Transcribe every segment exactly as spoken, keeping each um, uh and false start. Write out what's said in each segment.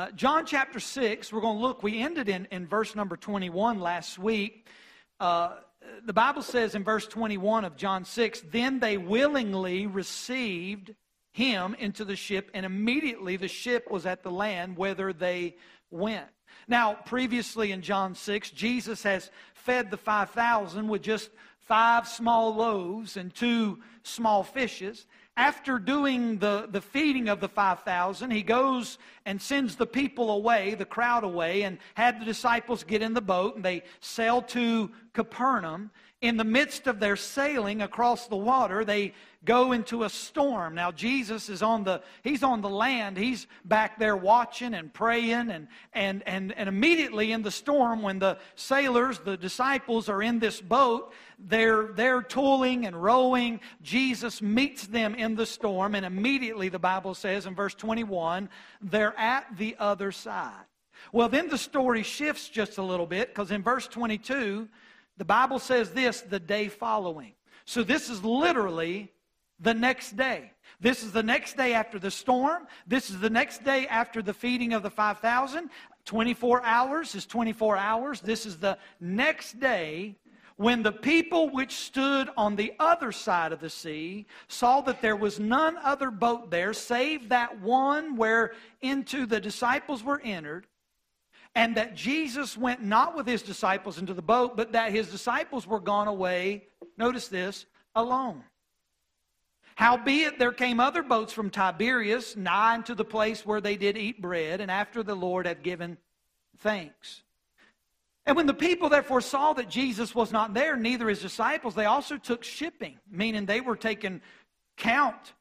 Uh, John chapter six, we're going to look. We ended in, in verse number twenty-one last week. Uh, the Bible says in verse twenty-one of John six, "Then they willingly received him into the ship, and immediately the ship was at the land whither they went." Now, previously in John six, Jesus has fed the five thousand with just five small loaves and two small fishes. After doing the, the feeding of the five thousand, he goes and sends the people away, the crowd away, and had the disciples get in the boat, and they sail to Capernaum. In the midst of their sailing across the water, they go into a storm. Now, Jesus is on the, he's on the land. He's back there watching and praying. And, and, and, and immediately in the storm, when the sailors, the disciples, are in this boat, they're, they're toiling and rowing. Jesus meets them in the storm. And immediately, the Bible says in verse twenty-one, they're at the other side. Well, then the story shifts just a little bit, because in verse twenty-two, the Bible says this, the day following. So this is literally the next day. This is the next day after the storm. This is the next day after the feeding of the five thousand. twenty-four hours is twenty-four hours. This is the next day when the people which stood on the other side of the sea saw that there was none other boat there save that one where into the disciples were entered. And that Jesus went not with his disciples into the boat, but that his disciples were gone away, notice this, alone. Howbeit there came other boats from Tiberias, nigh unto the place where they did eat bread, and after the Lord had given thanks. And when the people therefore saw that Jesus was not there, neither his disciples, they also took shipping, meaning they were taking count.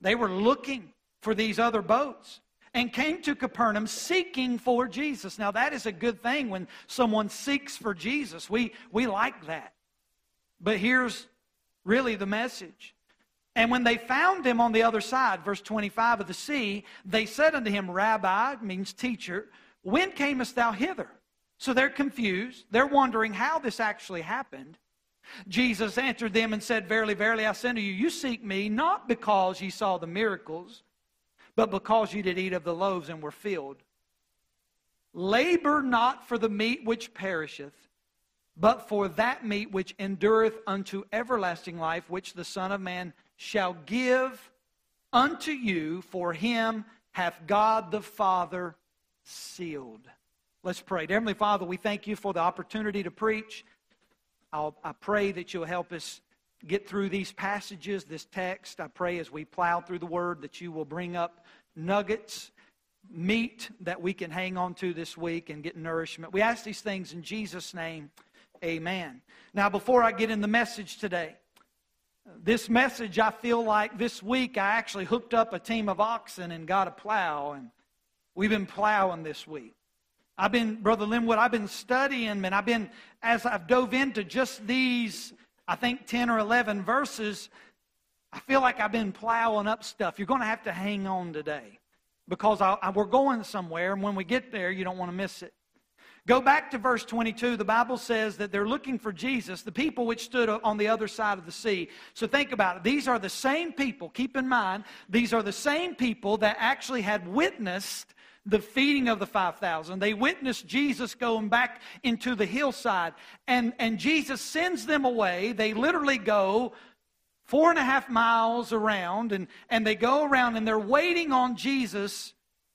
They were looking for these other boats. And came to Capernaum seeking for Jesus. Now that is a good thing when someone seeks for Jesus. We, we like that. But here's really the message. And when they found him on the other side, verse twenty-five of the sea, they said unto him, Rabbi, means teacher, when camest thou hither? So they're confused. They're wondering how this actually happened. Jesus answered them and said, Verily, verily, I say unto you, you seek me not because ye saw the miracles, but because you did eat of the loaves and were filled. Labor not for the meat which perisheth, but for that meat which endureth unto everlasting life, which the Son of Man shall give unto you, for him hath God the Father sealed. Let's pray. Dear Heavenly Father, we thank you for the opportunity to preach. I'll, I pray that you'll help us get through these passages, this text. I pray as we plow through the Word that you will bring up nuggets, meat that we can hang on to this week and get nourishment. We ask these things in Jesus' name. Amen. Now, before I get in the message today, this message, I feel like this week I actually hooked up a team of oxen and got a plow, and we've been plowing this week. I've been, Brother Linwood, I've been studying, and I've been, as I've dove into just these, I think ten or eleven verses, I feel like I've been plowing up stuff. You're going to have to hang on today because I, I, we're going somewhere, and when we get there, you don't want to miss it. Go back to verse twenty-two. The Bible says that they're looking for Jesus, the people which stood on the other side of the sea. So think about it. These are the same people. Keep in mind, these are the same people that actually had witnessed the feeding of the five thousand. They witnessed Jesus going back into the hillside. And, and Jesus sends them away. They literally go four and a half miles around. And, and they go around and they're waiting on Jesus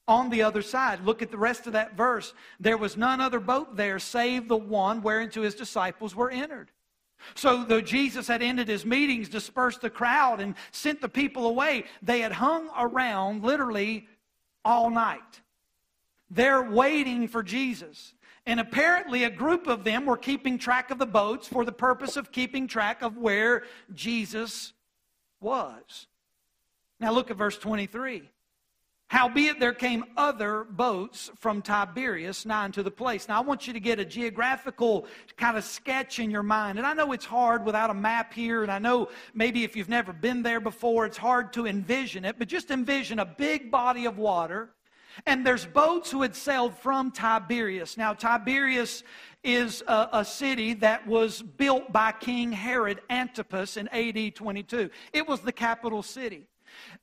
on the other side. Look at the rest of that verse. There was none other boat there save the one whereinto his disciples were entered. So though Jesus had ended his meetings, dispersed the crowd, and sent the people away, they had hung around literally all night. They're waiting for Jesus. And apparently a group of them were keeping track of the boats for the purpose of keeping track of where Jesus was. Now look at verse twenty-three. Howbeit there came other boats from Tiberias nigh unto the place. Now I want you to get a geographical kind of sketch in your mind. And I know it's hard without a map here. And I know maybe if you've never been there before, it's hard to envision it. But just envision a big body of water. And there's boats who had sailed from Tiberias. Now, Tiberias is a, a city that was built by King Herod Antipas in A D twenty-two. It was the capital city.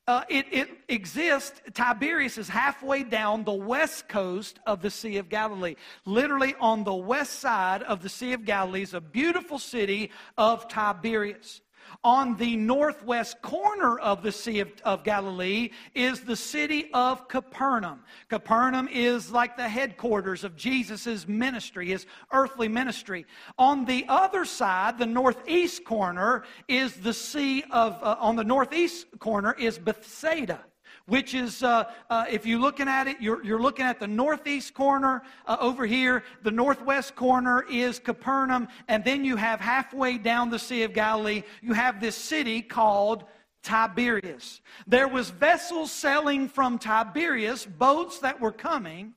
Uh, it, it exists, Tiberias is halfway down the west coast of the Sea of Galilee. Literally on the west side of the Sea of Galilee is a beautiful city of Tiberias. On the northwest corner of the Sea of, of Galilee is the city of Capernaum. Capernaum is like the headquarters of Jesus' ministry, his earthly ministry. On the other side, the northeast corner is the sea of, uh, on the northeast corner is Bethsaida, which is, uh, uh, if you're looking at it, you're, you're looking at the northeast corner uh, over here. The northwest corner is Capernaum. And then you have halfway down the Sea of Galilee, you have this city called Tiberias. There was vessels sailing from Tiberias, boats that were coming.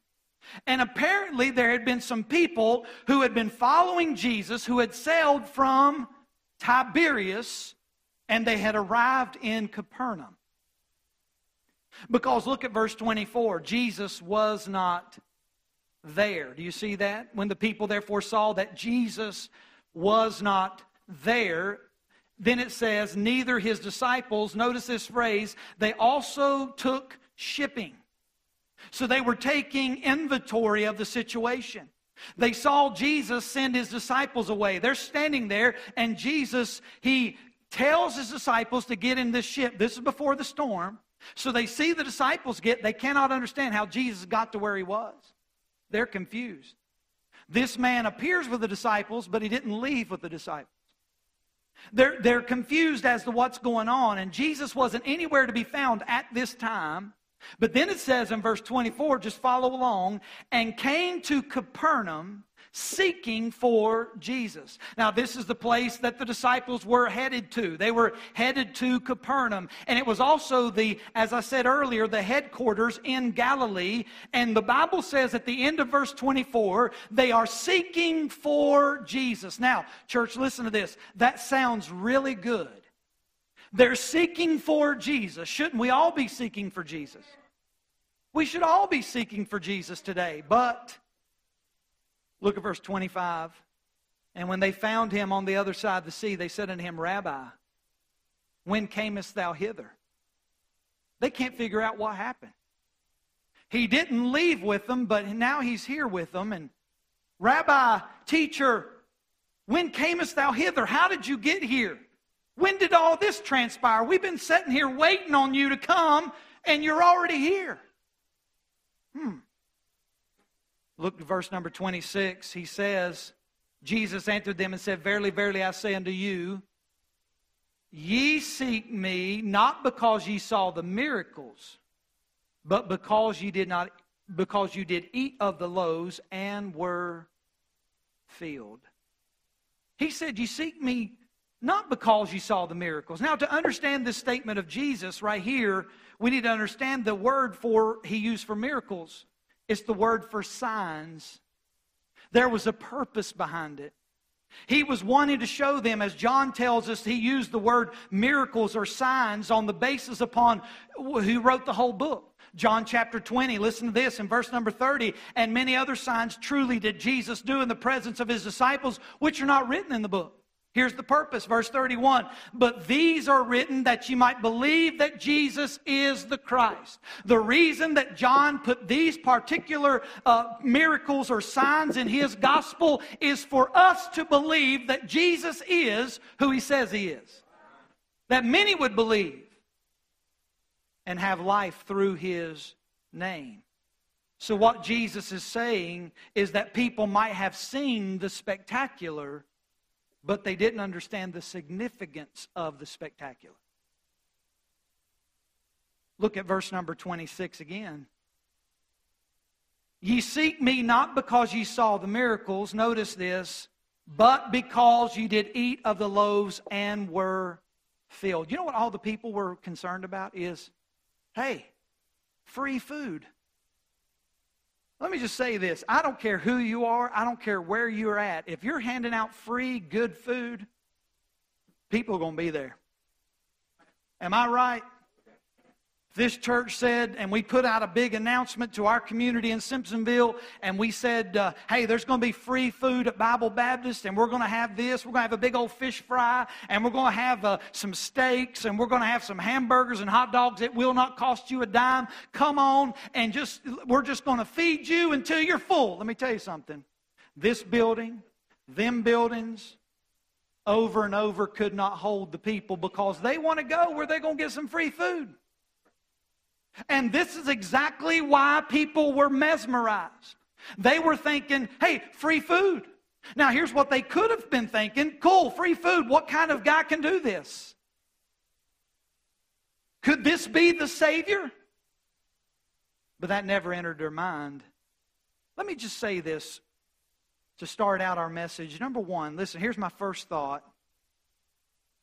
And apparently there had been some people who had been following Jesus who had sailed from Tiberias, and they had arrived in Capernaum. Because look at verse twenty-four, Jesus was not there. Do you see that? When the people therefore saw that Jesus was not there, then it says, neither his disciples, notice this phrase, they also took shipping. So they were taking inventory of the situation. They saw Jesus send his disciples away. They're standing there, and Jesus, he tells his disciples to get in this ship. This is before the storm. So they see the disciples get, they cannot understand how Jesus got to where he was. They're confused. This man appears with the disciples, but he didn't leave with the disciples. They're, they're confused as to what's going on, and Jesus wasn't anywhere to be found at this time. But then it says in verse twenty-four, just follow along, and came to Capernaum, seeking for Jesus. Now, this is the place that the disciples were headed to. They were headed to Capernaum. And it was also the, as I said earlier, the headquarters in Galilee. And the Bible says at the end of verse twenty-four, they are seeking for Jesus. Now, church, listen to this. That sounds really good. They're seeking for Jesus. Shouldn't we all be seeking for Jesus? We should all be seeking for Jesus today, but look at verse twenty-five. And when they found him on the other side of the sea, they said unto him, Rabbi, when camest thou hither? They can't figure out what happened. He didn't leave with them, but now he's here with them. And Rabbi, teacher, when camest thou hither? How did you get here? When did all this transpire? We've been sitting here waiting on you to come, and you're already here. Hmm. Look at verse number twenty-six. He says, Jesus answered them and said, Verily, verily, I say unto you, ye seek me not because ye saw the miracles, but because ye did not, because you did eat of the loaves and were filled. He said, you seek me not because you saw the miracles. Now, to understand this statement of Jesus right here, we need to understand the word for he used for miracles. It's the word for signs. There was a purpose behind it. He was wanting to show them, as John tells us, he used the word miracles or signs on the basis upon who wrote the whole book. John chapter twenty, listen to this, in verse number thirty, and many other signs truly did Jesus do in the presence of his disciples, which are not written in the book. Here's the purpose, verse thirty-one. But these are written that you might believe that Jesus is the Christ. The reason that John put these particular uh, miracles or signs in his gospel is for us to believe that Jesus is who he says he is. That many would believe and have life through his name. So what Jesus is saying is that people might have seen the spectacular, but they didn't understand the significance of the spectacular. Look at verse number twenty-six again. Ye seek me not because ye saw the miracles, notice this, but because ye did eat of the loaves and were filled. You know what all the people were concerned about is, hey, free food. Let me just say this. I don't care who you are. I don't care where you're at. If you're handing out free, good food, people are going to be there. Am I right? This church said, and we put out a big announcement to our community in Simpsonville, and we said, uh, hey, there's going to be free food at Bible Baptist, and we're going to have this. We're going to have a big old fish fry, and we're going to have uh, some steaks, and we're going to have some hamburgers and hot dogs. It will not cost you a dime. Come on, and just we're just going to feed you until you're full. Let me tell you something. This building, them buildings, over and over could not hold the people because they want to go where they're going to get some free food. And this is exactly why people were mesmerized. They were thinking, hey, free food. Now, here's what they could have been thinking. Cool, free food. What kind of guy can do this? Could this be the Savior? But that never entered their mind. Let me just say this to start out our message. Number one, listen, here's my first thought.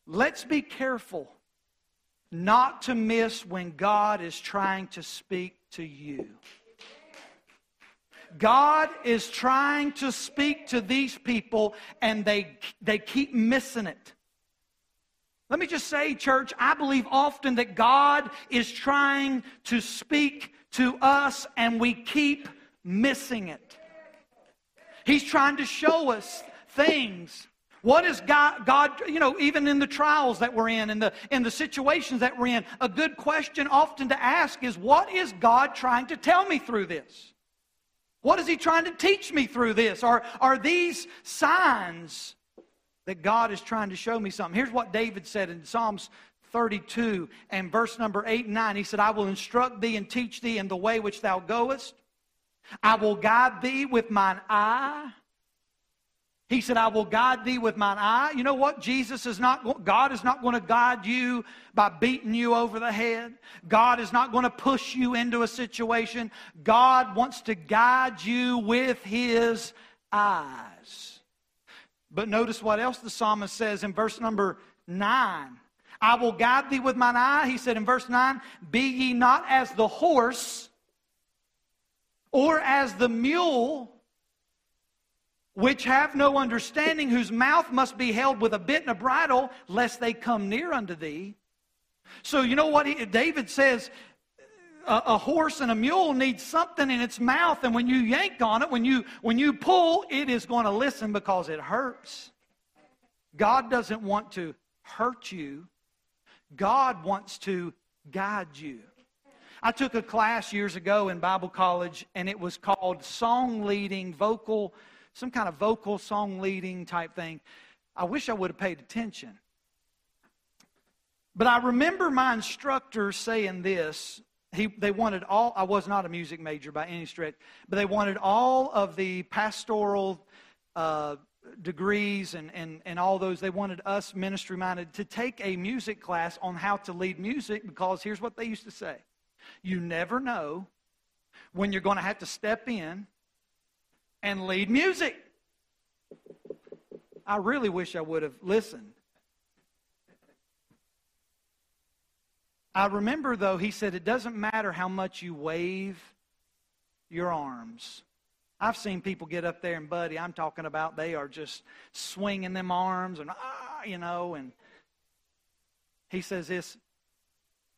Let's be careful not to miss when God is trying to speak to you. God is trying to speak to these people, and they, they keep missing it. Let me just say, church, I believe often that God is trying to speak to us, and we keep missing it. He's trying to show us things. What is God, God, you know, even in the trials that we're in, in the, in the situations that we're in, a good question often to ask is, what is God trying to tell me through this? What is He trying to teach me through this? Are, are these signs that God is trying to show me something? Here's what David said in Psalms thirty-two and verse number eight and nine. He said, I will instruct thee and teach thee in the way which thou goest. I will guide thee with mine eye. He said, I will guide thee with mine eye. You know what? Jesus is not, God is not going to guide you by beating you over the head. God is not going to push you into a situation. God wants to guide you with His eyes. But notice what else the psalmist says in verse number nine. I will guide thee with mine eye. He said in verse nine, be ye not as the horse or as the mule, which have no understanding, whose mouth must be held with a bit and a bridle, lest they come near unto thee. So you know what he, David says, a, a horse and a mule needs something in its mouth, and when you yank on it, when you, when you pull, it is going to listen because it hurts. God doesn't want to hurt you. God wants to guide you. I took a class years ago in Bible college, and it was called Song Leading Vocal, some kind of vocal song leading type thing. I wish I would have paid attention. But I remember my instructor saying this. He, they wanted all, I was not a music major by any stretch, but they wanted all of the pastoral uh, degrees and, and, and all those. They wanted us ministry-minded to take a music class on how to lead music, because here's what they used to say. You never know when you're going to have to step in and lead music. I really wish I would have listened. I remember, though, he said, it doesn't matter how much you wave your arms. I've seen people get up there, and, buddy, I'm talking about they are just swinging them arms and, ah, you know. And he says this,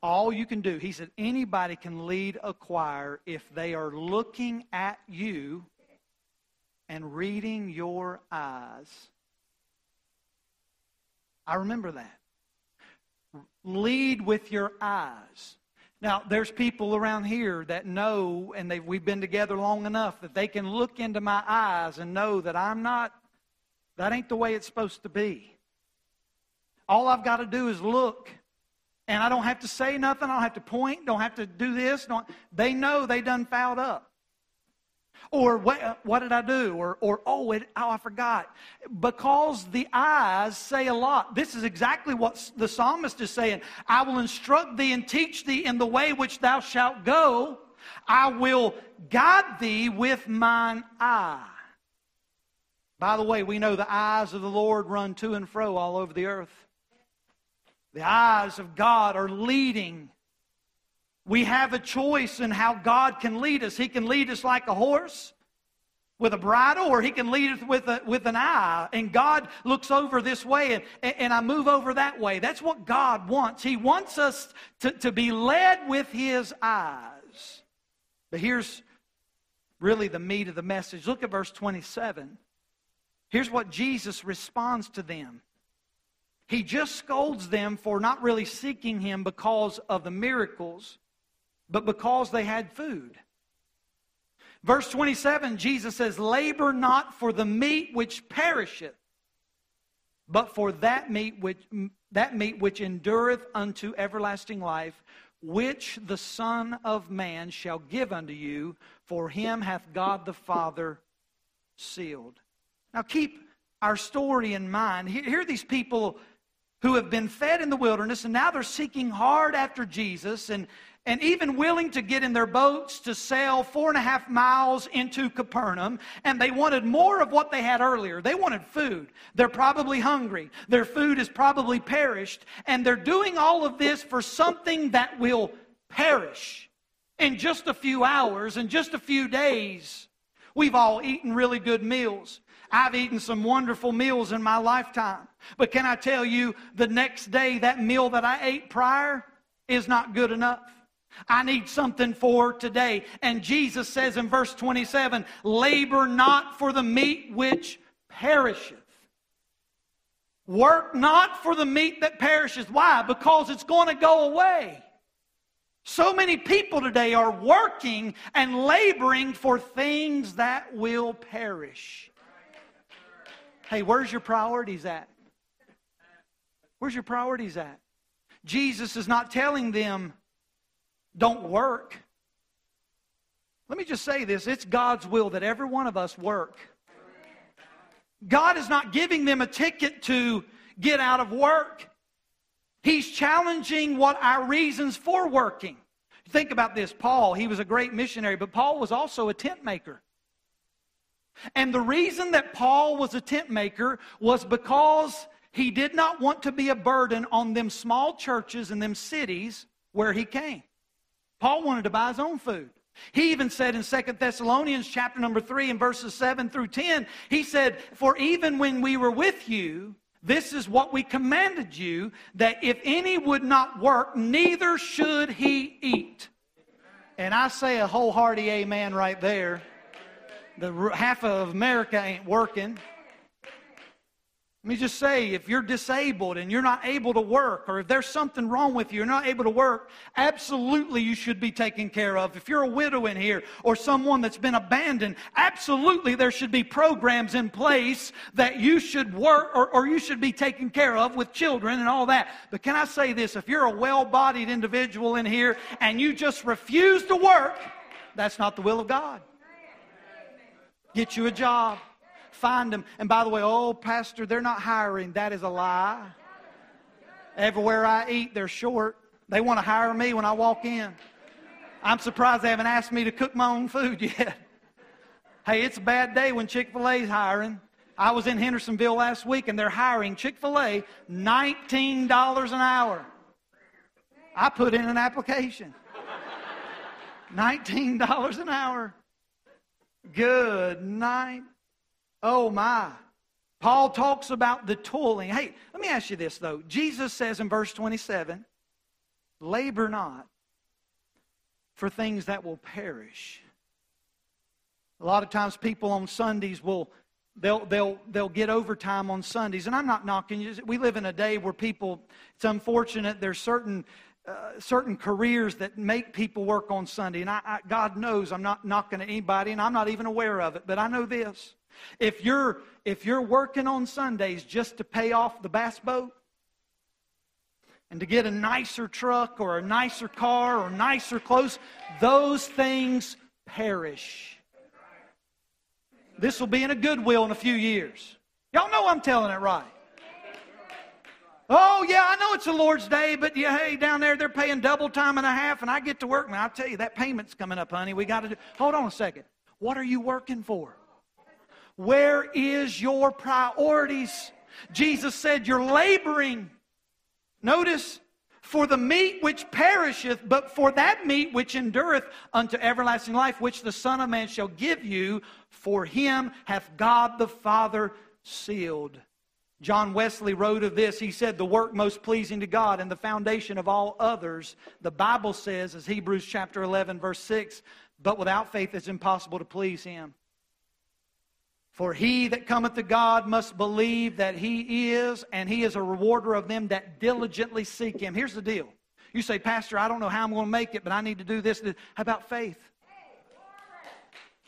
all you can do, he said, anybody can lead a choir if they are looking at you and reading your eyes. I remember that. Lead with your eyes. Now, there's people around here that know, and they, we've been together long enough, that they can look into my eyes and know that I'm not, that ain't the way it's supposed to be. All I've got to do is look, and I don't have to say nothing. I don't have to point. Don't have to do this. Don't, they know they done fouled up. Or what, what did I do? Or, or oh, it, oh, I forgot. Because the eyes say a lot. This is exactly what the psalmist is saying. I will instruct thee and teach thee in the way which thou shalt go. I will guide thee with mine eye. By the way, we know the eyes of the Lord run to and fro all over the earth. The eyes of God are leading. We have a choice in how God can lead us. He can lead us like a horse, with a bridle, or he can lead us with a, with an eye. And God looks over this way, and, and I move over that way. That's what God wants. He wants us to, to be led with his eyes. But here's really the meat of the message. Look at verse twenty-seven. Here's what Jesus responds to them. He just scolds them for not really seeking him because of the miracles, but because they had food. Verse twenty-seven, Jesus says, "Labor not for the meat which perisheth, but for that meat which that meat which endureth unto everlasting life, which the Son of Man shall give unto you, for him hath God the Father sealed." Now keep our story in mind. Here are these people who have been fed in the wilderness, and now they're seeking hard after Jesus, and and even willing to get in their boats to sail four and a half miles into Capernaum, and they wanted more of what they had earlier. They wanted food. They're probably hungry. Their food is probably perished, and they're doing all of this for something that will perish in just a few hours, in just a few days. We've all eaten really good meals. I've eaten some wonderful meals in my lifetime, but can I tell you, the next day, that meal that I ate prior is not good enough. I need something for today. And Jesus says in verse twenty-seven, "Labor not for the meat which perisheth." Work not for the meat that perisheth. Why? Because it's going to go away. So many people today are working and laboring for things that will perish. Hey, where's your priorities at? Where's your priorities at? Jesus is not telling them, don't work. Let me just say this. It's God's will that every one of us work. God is not giving them a ticket to get out of work. He's challenging what our reasons for working. Think about this. Paul, he was a great missionary, but Paul was also a tent maker. And the reason that Paul was a tent maker was because he did not want to be a burden on them small churches in them cities where he came. Paul wanted to buy his own food. He even said in Second Thessalonians chapter number three and verses seven through ten, he said, "For even when we were with you, this is what we commanded you, that if any would not work, neither should he eat." And I say a wholehearted amen right there. The half of America ain't working. Let me just say, if you're disabled and you're not able to work, or if there's something wrong with you, you're not able to work, absolutely you should be taken care of. If you're a widow in here or someone that's been abandoned, absolutely there should be programs in place that you should work or, or you should be taken care of with children and all that. But can I say this? If you're a well-bodied individual in here and you just refuse to work, that's not the will of God. Get you a job. Find them. And by the way, "Oh, pastor, they're not hiring." That is a lie. Everywhere I eat, they're short. They want to hire me when I walk in. I'm surprised they haven't asked me to cook my own food yet. Hey, it's a bad day when Chick-fil-A's hiring. I was in Hendersonville last week, and they're hiring Chick-fil-A nineteen dollars an hour. I put in an application. nineteen dollars an hour. Good night. Oh my. Paul talks about the toiling. Hey, let me ask you this though. Jesus says in verse twenty-seven, "Labor not for things that will perish." A lot of times people on Sundays will they'll they'll they'll get overtime on Sundays, and I'm not knocking you. We live in a day where people, it's unfortunate, there's certain Uh, certain careers that make people work on Sunday. And I, I, God knows I'm not knocking at anybody, and I'm not even aware of it. But I know this. If you're, if you're working on Sundays just to pay off the bass boat and to get a nicer truck or a nicer car or nicer clothes, those things perish. This will be in a Goodwill in a few years. Y'all know I'm telling it right. "Oh, yeah, I know it's the Lord's day, but yeah, hey, down there they're paying double time and a half, and I get to work." Man, I'll tell you, that payment's coming up, honey. We got to do... Hold on a second. What are you working for? Where is your priorities? Jesus said you're laboring. Notice, for the meat which perisheth, but for that meat which endureth unto everlasting life, which the Son of Man shall give you, for him hath God the Father sealed. John Wesley wrote of this, he said, the work most pleasing to God and the foundation of all others, the Bible says, as Hebrews chapter eleven, verse six, but without faith it's impossible to please him. For he that cometh to God must believe that he is, and he is a rewarder of them that diligently seek him. Here's the deal. You say, Pastor, I don't know how I'm going to make it, but I need to do this. How about faith?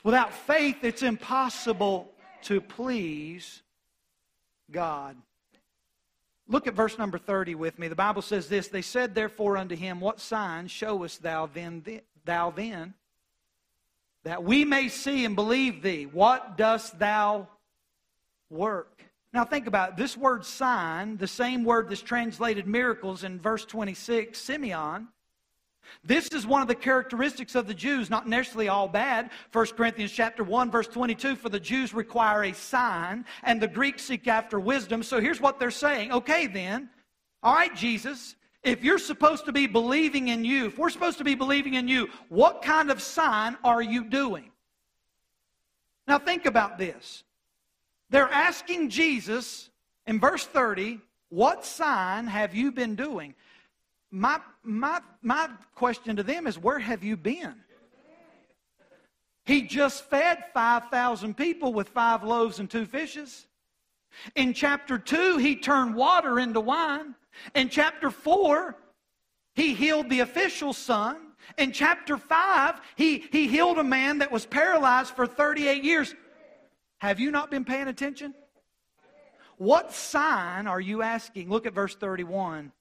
Without faith, it's impossible to please God. Look at verse number thirty with me. The Bible says this, they said therefore unto him, what sign showest thou then, thou then? that we may see and believe thee, what dost thou work? Now think about it. This word sign, the same word that's translated miracles in verse twenty-six, Simeon. This is one of the characteristics of the Jews, not necessarily all bad. First Corinthians chapter one, verse twenty-two, for the Jews require a sign, and the Greeks seek after wisdom. So here's what they're saying. Okay then, all right, Jesus, if you're supposed to be believing in you, if we're supposed to be believing in you, what kind of sign are you doing? Now think about this. They're asking Jesus in verse thirty, what sign have you been doing? My, my, my question to them is, where have you been? He just fed five thousand people with five loaves and two fishes. In chapter two, he turned water into wine. In chapter four, he healed the official's son. In chapter five, he, he healed a man that was paralyzed for thirty-eight years. Have you not been paying attention? What sign are you asking? Look at verse thirty-one.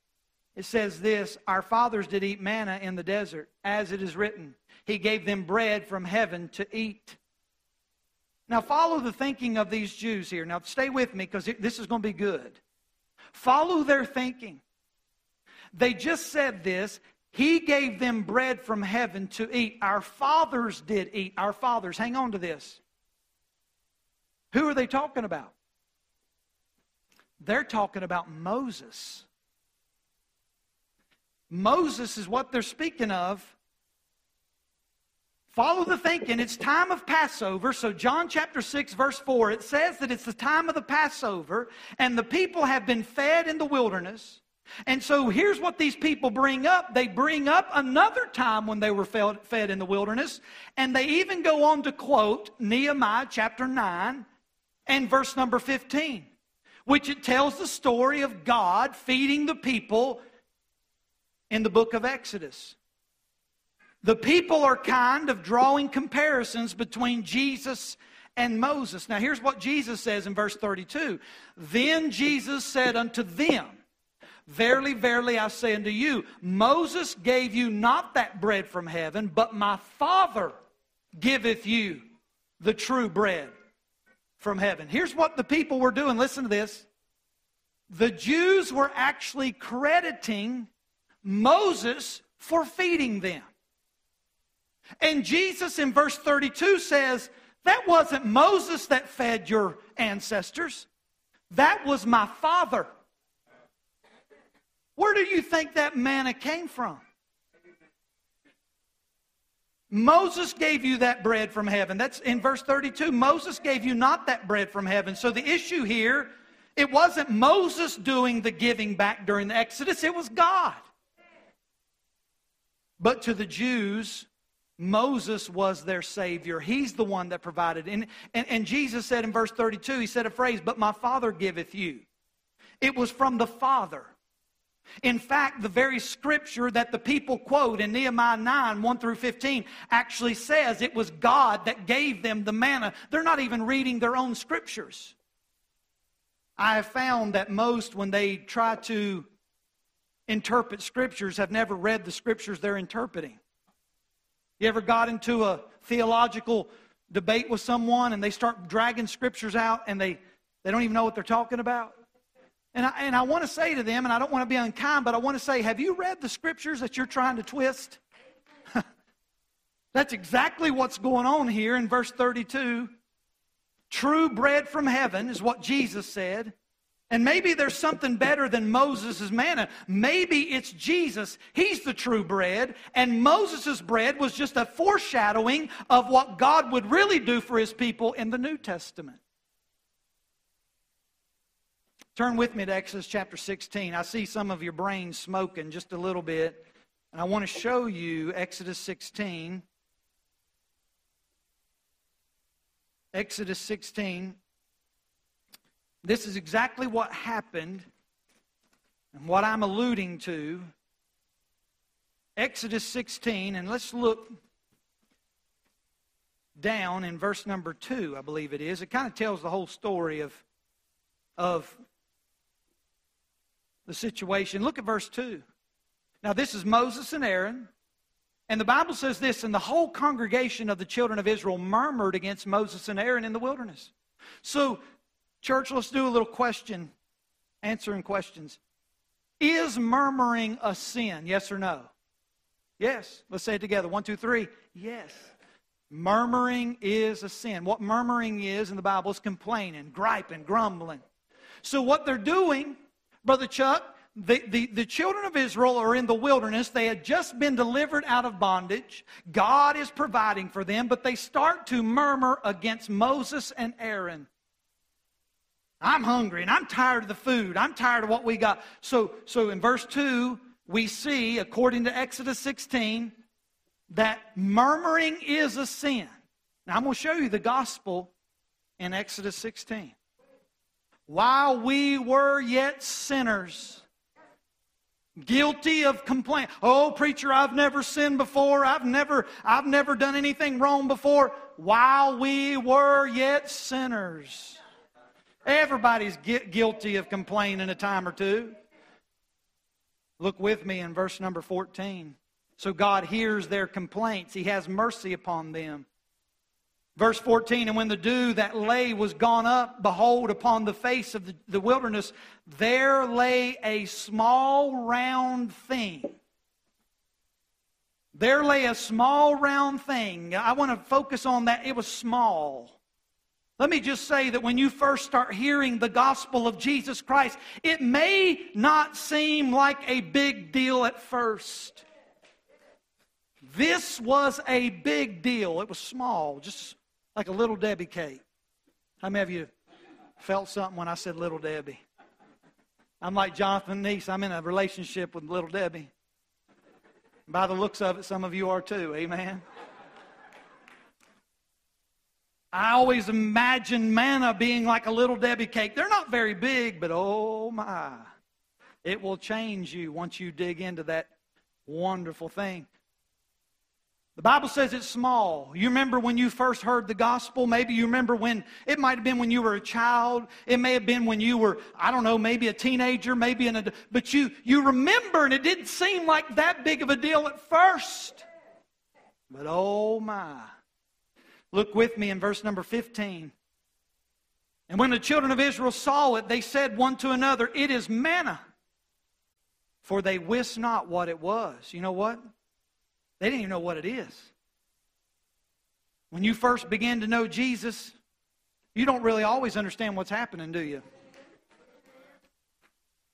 It says this, our fathers did eat manna in the desert, as it is written. He gave them bread from heaven to eat. Now follow the thinking of these Jews here. Now stay with me because this is going to be good. Follow their thinking. They just said this. He gave them bread from heaven to eat. Our fathers did eat. Our fathers. Hang on to this. Who are they talking about? They're talking about Moses. Moses is what they're speaking of. Follow the thinking. It's time of Passover. So John chapter six, verse four, it says that it's the time of the Passover, and the people have been fed in the wilderness. And so here's what these people bring up. They bring up another time when they were fed in the wilderness, and they even go on to quote Nehemiah chapter nine and verse number fifteen, which it tells the story of God feeding the people in the book of Exodus. The people are kind of drawing comparisons between Jesus and Moses. Now here's what Jesus says in verse thirty-two. Then Jesus said unto them, verily, verily, I say unto you, Moses gave you not that bread from heaven, but my Father giveth you the true bread from heaven. Here's what the people were doing. Listen to this. The Jews were actually crediting Moses for feeding them. And Jesus in verse thirty-two says, that wasn't Moses that fed your ancestors. That was my Father. Where do you think that manna came from? Moses gave you that bread from heaven. That's in verse thirty-two. Moses gave you not that bread from heaven. So the issue here, it wasn't Moses doing the giving back during the Exodus. It was God. But to the Jews, Moses was their Savior. He's the one that provided. And, and, and Jesus said in verse thirty-two, he said a phrase, but my Father giveth you. It was from the Father. In fact, the very scripture that the people quote in Nehemiah nine, one through fifteen, actually says it was God that gave them the manna. They're not even reading their own scriptures. I have found that most, when they try to interpret scriptures, have never read the scriptures they're interpreting. You ever got into a theological debate with someone and they start dragging scriptures out and they, they don't even know what they're talking about? And I, and I want to say to them, and I don't want to be unkind, but I want to say, have you read the scriptures that you're trying to twist? That's exactly what's going on here in verse thirty-two. True bread from heaven is what Jesus said. And maybe there's something better than Moses' manna. Maybe it's Jesus. He's the true bread. And Moses' bread was just a foreshadowing of what God would really do for his people in the New Testament. Turn with me to Exodus chapter sixteen. I see some of your brains smoking just a little bit. And I want to show you Exodus sixteen. Exodus sixteen. This is exactly what happened and what I'm alluding to. Exodus sixteen, and let's look down in verse number two, I believe it is. It kind of tells the whole story of, of the situation. Look at verse two. Now this is Moses and Aaron. And the Bible says this, and the whole congregation of the children of Israel murmured against Moses and Aaron in the wilderness. So, church, let's do a little question, answering questions. Is murmuring a sin? Yes or no? Yes. Let's say it together. One, two, three. Yes. Murmuring is a sin. What murmuring is in the Bible is complaining, griping, grumbling. So what they're doing, Brother Chuck, the, the, the children of Israel are in the wilderness. They had just been delivered out of bondage. God is providing for them, but they start to murmur against Moses and Aaron. I'm hungry and I'm tired of the food. I'm tired of what we got. So, so in verse two, we see, according to Exodus sixteen, that murmuring is a sin. Now, I'm going to show you the gospel in Exodus sixteen. While we were yet sinners, guilty of complaint. Oh, preacher, I've never sinned before. I've never, I've never done anything wrong before. While we were yet sinners. Everybody's guilty of complaining a time or two. Look with me in verse number fourteen. So God hears their complaints. He has mercy upon them. Verse fourteen, and when the dew that lay was gone up, behold, upon the face of the, the wilderness, there lay a small round thing. There lay a small round thing. I want to focus on that. It was small. Let me just say that when you first start hearing the gospel of Jesus Christ, it may not seem like a big deal at first. This was a big deal. It was small, just like a Little Debbie cake. How many of you felt something when I said Little Debbie? I'm like Jonathan Neese. I'm in a relationship with Little Debbie. By the looks of it, some of you are too. Amen. I always imagine manna being like a Little Debbie cake. They're not very big, but oh my. It will change you once you dig into that wonderful thing. The Bible says it's small. You remember when you first heard the gospel? Maybe you remember when, it might have been when you were a child. It may have been when you were, I don't know, maybe a teenager, maybe an adult. But you, you remember, and it didn't seem like that big of a deal at first. But oh my. Look with me in verse number fifteen. And when the children of Israel saw it, they said one to another, it is manna. For they wist not what it was. You know what? They didn't even know what it is. When you first begin to know Jesus, you don't really always understand what's happening, do you?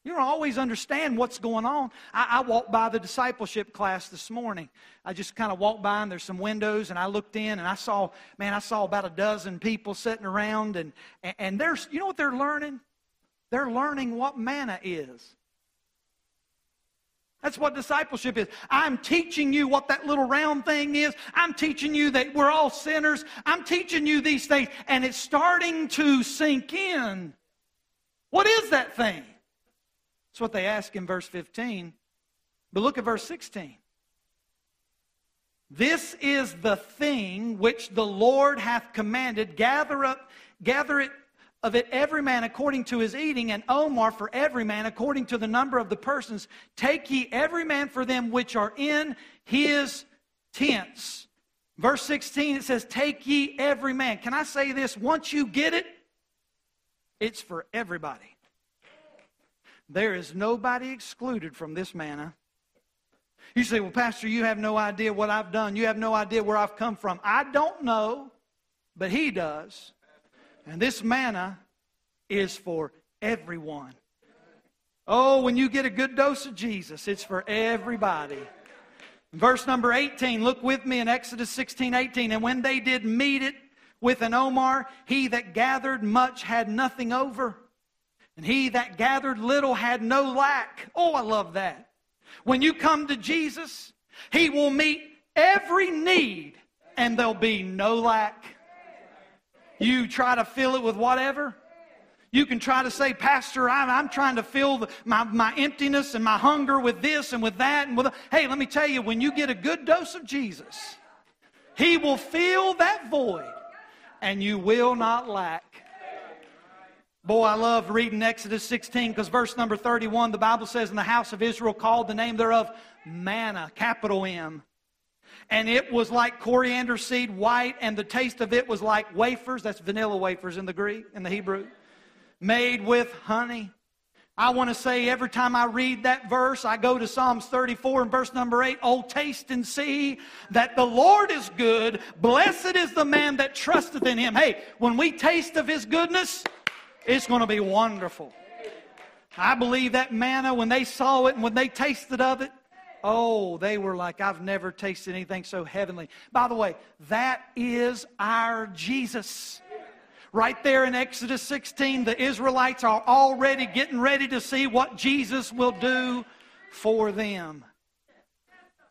You don't always understand what's going on. I, I walked by the discipleship class this morning. I just kind of walked by, and there's some windows, and I looked in, and I saw, man, I saw about a dozen people sitting around, and, and, and there's, you know what they're learning? They're learning what manna is. That's what discipleship is. I'm teaching you what that little round thing is. I'm teaching you that we're all sinners. I'm teaching you these things, and it's starting to sink in. What is that thing? That's what they ask in verse fifteen. But look at verse sixteen. This is the thing which the Lord hath commanded. Gather up, gather it of it every man according to his eating, and Omar for every man according to the number of the persons. Take ye every man for them which are in his tents. Verse sixteen, it says, take ye every man. Can I say this? Once you get it, it's for everybody. There is nobody excluded from this manna. You say, well, Pastor, you have no idea what I've done. You have no idea where I've come from. I don't know, but he does. And this manna is for everyone. Oh, when you get a good dose of Jesus, it's for everybody. Verse number eighteen, look with me in Exodus sixteen, eighteen. And when they did meet it with an Omar, he that gathered much had nothing over, and he that gathered little had no lack. Oh, I love that. When you come to Jesus, He will meet every need, and there'll be no lack. You try to fill it with whatever. You can try to say, Pastor, I'm, I'm trying to fill the, my, my emptiness and my hunger with this and with that. And with a, hey, let me tell you, when you get a good dose of Jesus, He will fill that void, and you will not lack. Boy, I love reading Exodus sixteen, because verse number thirty-one, the Bible says, and the house of Israel called the name thereof manna, capital M. And it was like coriander seed, white, and the taste of it was like wafers, that's vanilla wafers in the Greek, in the Hebrew, made with honey. I want to say every time I read that verse, I go to Psalms thirty-four and verse number eight, oh, taste and see that the Lord is good. Blessed is the man that trusteth in Him. Hey, when we taste of His goodness, it's going to be wonderful. I believe that manna, when they saw it and when they tasted of it, oh, they were like, I've never tasted anything so heavenly. By the way, that is our Jesus. Right there in Exodus sixteen, the Israelites are already getting ready to see what Jesus will do for them.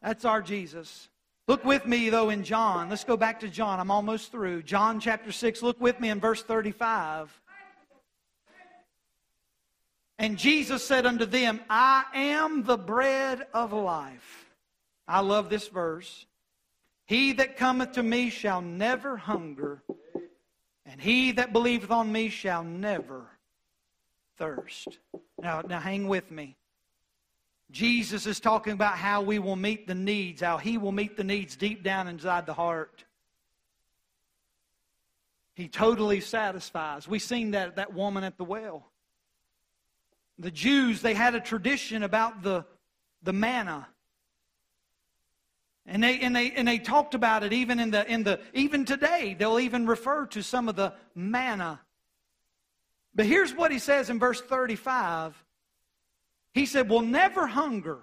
That's our Jesus. Look with me, though, in John. Let's go back to John. I'm almost through. John chapter six, look with me in verse thirty-five. And Jesus said unto them, I am the bread of life. I love this verse. He that cometh to me shall never hunger, and he that believeth on me shall never thirst. Now, now hang with me. Jesus is talking about how we will meet the needs, how He will meet the needs deep down inside the heart. He totally satisfies. We've seen that, that woman at the well. The Jews, they had a tradition about the, the manna. And they and they and they talked about it even in the in the even today. They'll even refer to some of the manna. But here's what He says in verse thirty-five. He said, we'll never hunger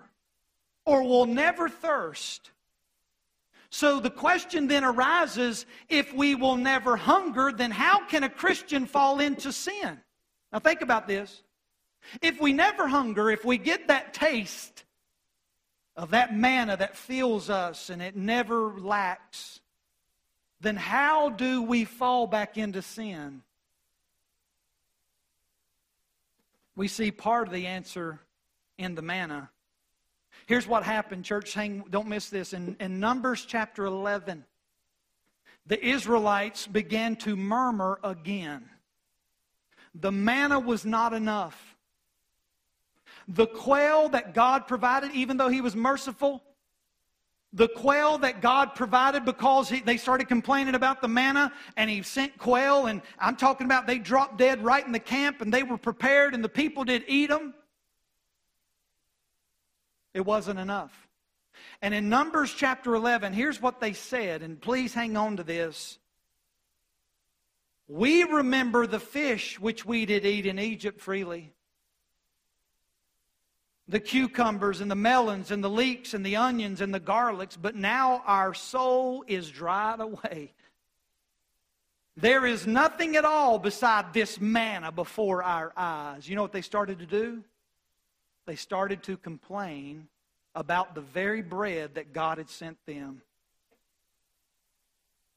or we'll never thirst. So the question then arises, if we will never hunger, then how can a Christian fall into sin? Now think about this. If we never hunger, if we get that taste of that manna that fills us and it never lacks, then how do we fall back into sin? We see part of the answer in the manna. Here's what happened, church. Hang, don't miss this. In, in Numbers chapter eleven, the Israelites began to murmur again. The manna was not enough. The quail that God provided, even though He was merciful, the quail that God provided, because he, they started complaining about the manna, and He sent quail, and I'm talking about they dropped dead right in the camp, and they were prepared, and the people did eat them. It wasn't enough. And in Numbers chapter eleven, here's what they said, and please hang on to this. We remember the fish which we did eat in Egypt freely, the cucumbers and the melons and the leeks and the onions and the garlics, but now our soul is dried away. There is nothing at all beside this manna before our eyes. You know what they started to do? They started to complain about the very bread that God had sent them.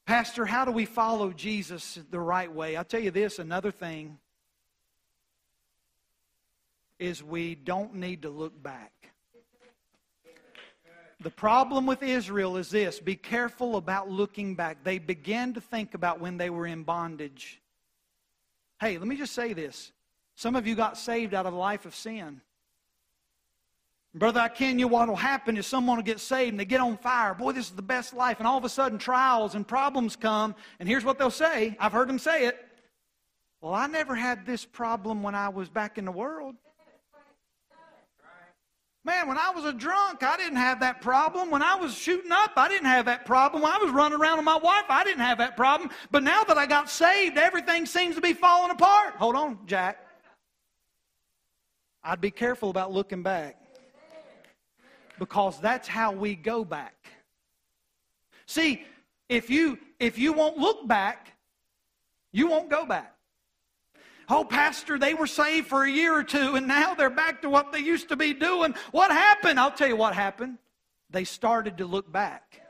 Pastor, how do we follow Jesus the right way? I'll tell you this, another thing is we don't need to look back. The problem with Israel is this. Be careful about looking back. They began to think about when they were in bondage. Hey, let me just say this. Some of you got saved out of a life of sin. Brother Ikenya, what will happen is someone will get saved and they get on fire. Boy, this is the best life. And all of a sudden trials and problems come. And here's what they'll say. I've heard them say it. Well, I never had this problem when I was back in the world. Man, when I was a drunk, I didn't have that problem. When I was shooting up, I didn't have that problem. When I was running around with my wife, I didn't have that problem. But now that I got saved, everything seems to be falling apart. Hold on, Jack. I'd be careful about looking back, because that's how we go back. See, if you if you won't look back, you won't go back. Oh, pastor, they were saved for a year or two, and now they're back to what they used to be doing. What happened? I'll tell you what happened. They started to look back.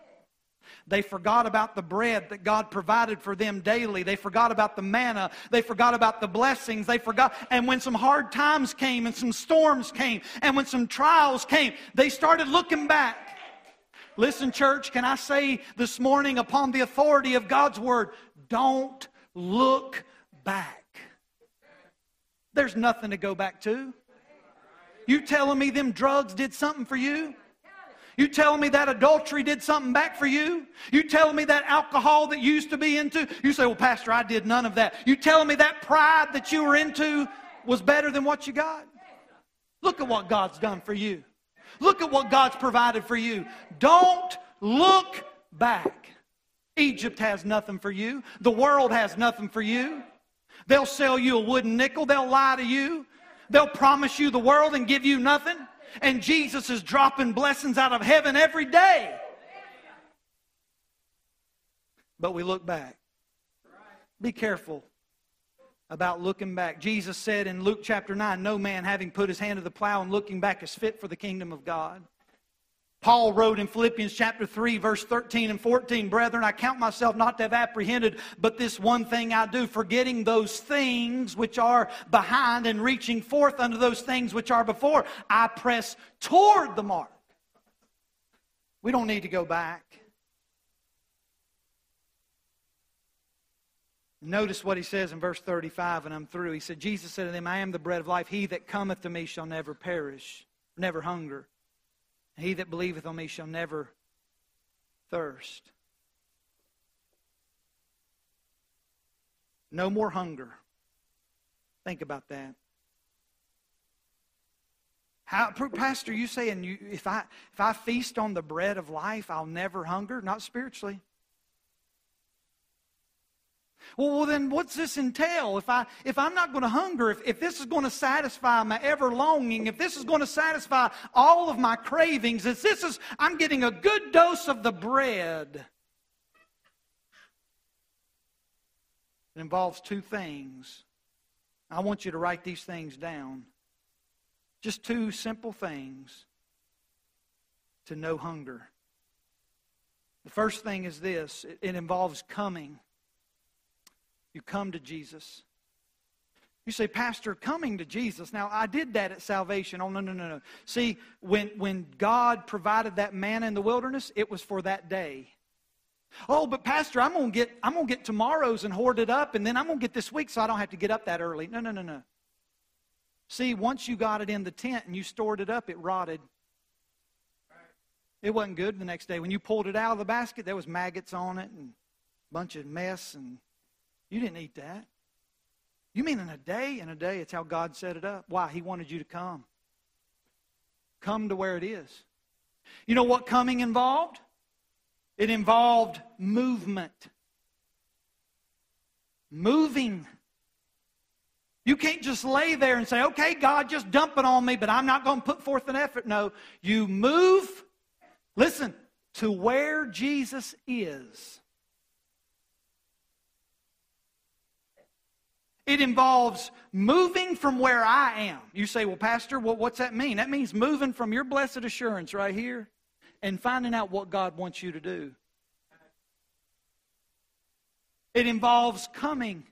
They forgot about the bread that God provided for them daily. They forgot about the manna. They forgot about the blessings. They forgot. And when some hard times came, and some storms came, and when some trials came, they started looking back. Listen, church, can I say this morning, upon the authority of God's Word, don't look back. There's nothing to go back to. You telling me them drugs did something for you? You telling me that adultery did something back for you? You telling me that alcohol that you used to be into? You say, well, pastor, I did none of that. You telling me that pride that you were into was better than what you got? Look at what God's done for you. Look at what God's provided for you. Don't look back. Egypt has nothing for you. The world has nothing for you. They'll sell you a wooden nickel. They'll lie to you. They'll promise you the world and give you nothing. And Jesus is dropping blessings out of heaven every day. But we look back. Be careful about looking back. Jesus said in Luke chapter nine, no man having put his hand to the plow and looking back is fit for the kingdom of God. Paul wrote in Philippians chapter three, verse thirteen and fourteen, brethren, I count myself not to have apprehended, but this one thing I do, forgetting those things which are behind and reaching forth unto those things which are before, I press toward the mark. We don't need to go back. Notice what he says in verse thirty-five, and I'm through. He said, Jesus said to them, I am the bread of life. He that cometh to me shall never perish, never hunger. He that believeth on me shall never thirst. No more hunger. Think about that. How, pastor, you saying you, if I if I feast on the bread of life, I'll never hunger? Not spiritually. Well, well, then what's this entail? If, I, if I'm not going to hunger, if, if this is going to satisfy my ever longing, if this is going to satisfy all of my cravings, if this is, I'm getting a good dose of the bread. It involves two things. I want you to write these things down. Just two simple things to know hunger. The first thing is this. It, it involves coming. You come to Jesus. You say, pastor, coming to Jesus. Now, I did that at salvation. Oh, no, no, no, no. See, when, when God provided that manna in the wilderness, it was for that day. Oh, but pastor, I'm going to get I'm gonna get tomorrow's and hoard it up, and then I'm going to get this week so I don't have to get up that early. No, no, no, no. See, once you got it in the tent and you stored it up, it rotted. It wasn't good the next day. When you pulled it out of the basket, there was maggots on it and a bunch of mess and... You didn't eat that. You mean in a day? In a day, it's how God set it up. Why? He wanted you to come. Come to where it is. You know what coming involved? It involved movement. Moving. You can't just lay there and say, okay, God, just dump it on me, but I'm not going to put forth an effort. No, you move, listen, to where Jesus is. It involves moving from where I am. You say, well, pastor, well, what's that mean? That means moving from your blessed assurance right here and finding out what God wants you to do. It involves coming.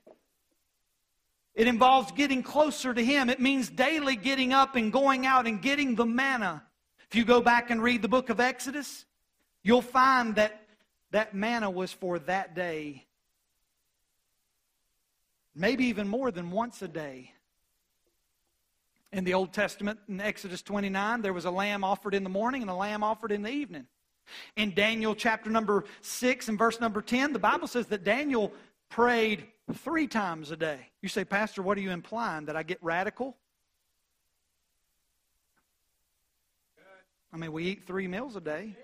It involves getting closer to Him. It means daily getting up and going out and getting the manna. If you go back and read the book of Exodus, you'll find that that manna was for that day. Maybe even more than once a day. In the Old Testament, in Exodus twenty-nine, there was a lamb offered in the morning and a lamb offered in the evening. In Daniel chapter number six and verse number ten, the Bible says that Daniel prayed three times a day. You say, pastor, what are you implying? That I get radical? I mean, we eat three meals a day.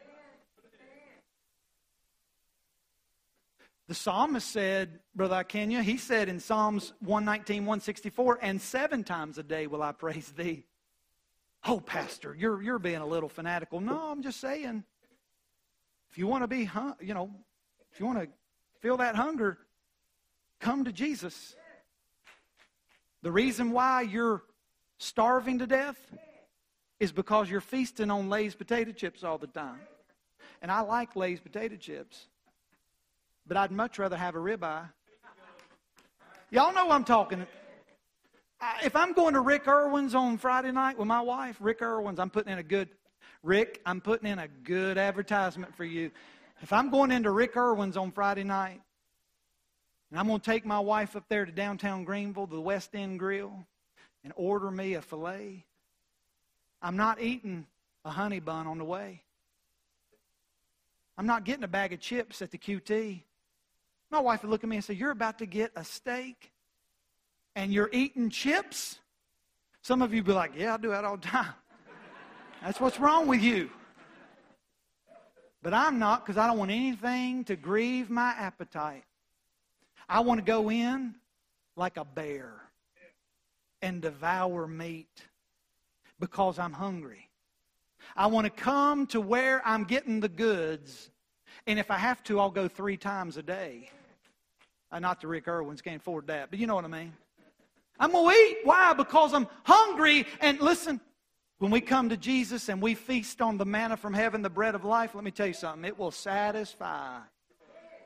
The psalmist said, Brother Ikenya, he said in Psalms one nineteen, one sixty-four, and seven times a day will I praise thee. oh, pastor, you're you're being a little fanatical. No, I'm just saying, if you want to be, you know, if you want to feel that hunger, come to Jesus. The reason why you're starving to death is because you're feasting on Lay's potato chips all the time. And I like Lay's potato chips, but I'd much rather have a ribeye. Y'all know I'm talking. I, if I'm going to Rick Irwin's on Friday night with my wife, Rick Irwin's, I'm putting in a good, Rick, I'm putting in a good advertisement for you. If I'm going into Rick Irwin's on Friday night, and I'm going to take my wife up there to downtown Greenville, the West End Grill, and order me a filet, I'm not eating a honey bun on the way. I'm not getting a bag of chips at the Q T. My wife would look at me and say, you're about to get a steak and you're eating chips? Some of you would be like, yeah, I do that all the time. That's what's wrong with you. But I'm not, because I don't want anything to grieve my appetite. I want to go in like a bear and devour meat because I'm hungry. I want to come to where I'm getting the goods, and if I have to, I'll go three times a day. Uh, not the Rick Irwin's, can't afford that, but you know what I mean. I'm going to eat. Why? Because I'm hungry. And listen, when we come to Jesus and we feast on the manna from heaven, the bread of life, let me tell you something, it will satisfy.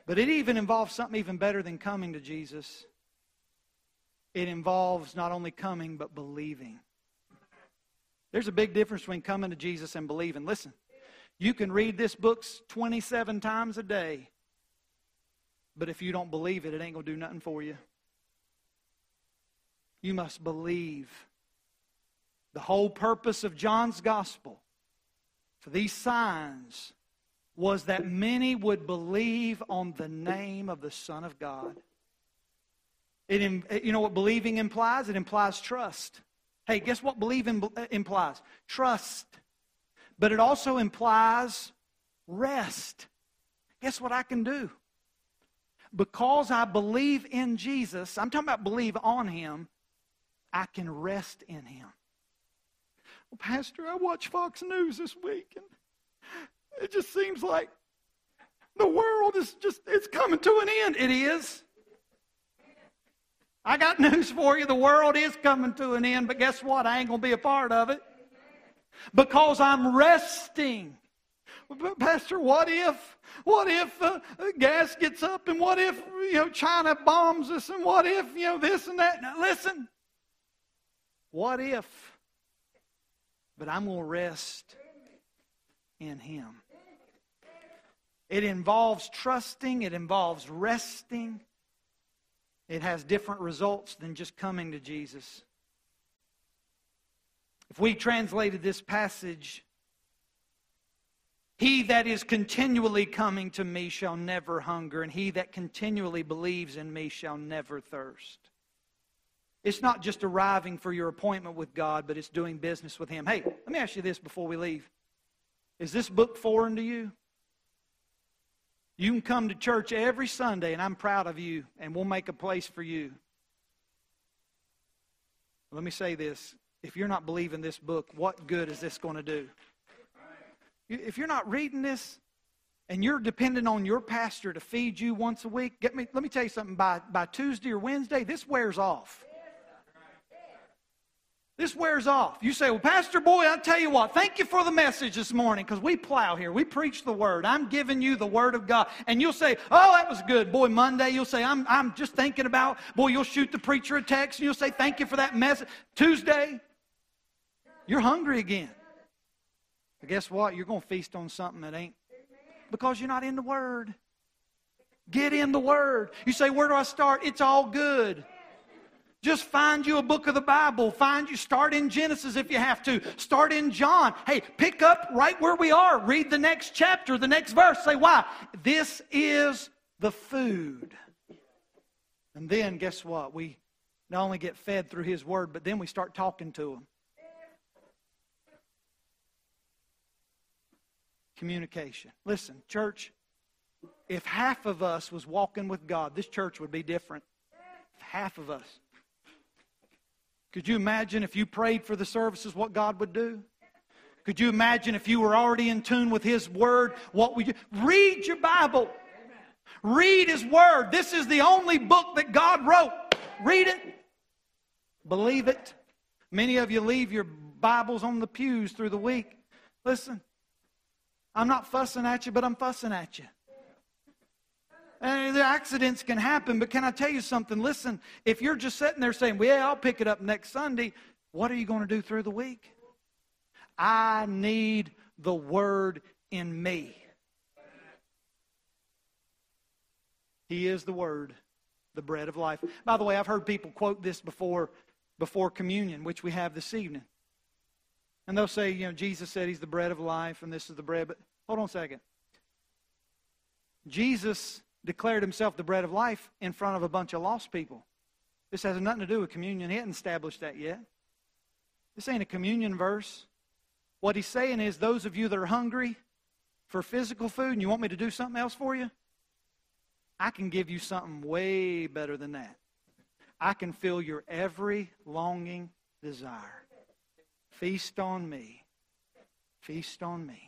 But it even involves something even better than coming to Jesus. It involves not only coming, but believing. There's a big difference between coming to Jesus and believing. Listen, you can read this book twenty-seven times a day, but if you don't believe it, it ain't going to do nothing for you. You must believe. The whole purpose of John's gospel for these signs was that many would believe on the name of the Son of God. It, you know what believing implies? It implies trust. Hey, guess what believing implies? Trust. But it also implies rest. Guess what I can do? Because I believe in Jesus, I'm talking about believe on Him, I can rest in Him. Well, pastor, I watched Fox News this week, and it just seems like the world is just, it's coming to an end. It is. I got news for you. The world is coming to an end, but guess what? I ain't going to be a part of it because I'm resting. But pastor, what if? What if uh, gas gets up, and what if, you know, China bombs us, and what if, you know, this and that? Now, listen. What if? But I'm going to rest in Him. It involves trusting. It involves resting. It has different results than just coming to Jesus. If we translated this passage, he that is continually coming to me shall never hunger, and he that continually believes in me shall never thirst. It's not just arriving for your appointment with God, but it's doing business with Him. Hey, let me ask you this before we leave. Is this book foreign to you? You can come to church every Sunday, and I'm proud of you, and we'll make a place for you. Let me say this. If you're not believing this book, what good is this going to do? If you're not reading this, and you're dependent on your pastor to feed you once a week, get me, let me tell you something. By, by Tuesday or Wednesday, this wears off. This wears off. You say, well, pastor boy, I tell you what, thank you for the message this morning, because we plow here. We preach the Word. I'm giving you the Word of God. And you'll say, oh, that was good. Boy, Monday, you'll say, I'm, I'm just thinking about, boy, you'll shoot the preacher a text, and you'll say, thank you for that message. Tuesday, you're hungry again. But guess what? You're going to feast on something that ain't, because you're not in the Word. Get in the Word. You say, where do I start? It's all good. Just find you a book of the Bible. Find you, start in Genesis if you have to. Start in John. Hey, pick up right where we are. Read the next chapter, the next verse. Say, why? This is the food. And then, guess what? We not only get fed through His Word, but then we start talking to Him. Communication. Listen, church, if half of us was walking with God, this church would be different. If half of us. Could you imagine if you prayed for the services, what God would do? Could you imagine if you were already in tune with His Word? What would you read your Bible? Amen. Read His Word. This is the only book that God wrote. Read it. Believe it. Many of you leave your Bibles on the pews through the week. Listen, I'm not fussing at you, but I'm fussing at you. And the accidents can happen, but can I tell you something? Listen, if you're just sitting there saying, well, yeah, I'll pick it up next Sunday, what are you going to do through the week? I need the Word in me. He is the Word, the bread of life. By the way, I've heard people quote this before before communion, which we have this evening. And they'll say, you know, Jesus said He's the bread of life and this is the bread. But hold on a second. Jesus declared Himself the bread of life in front of a bunch of lost people. This has nothing to do with communion. He hadn't established that yet. This ain't a communion verse. What He's saying is, those of you that are hungry for physical food and you want me to do something else for you, I can give you something way better than that. I can fill your every longing desire. Feast on me. Feast on me.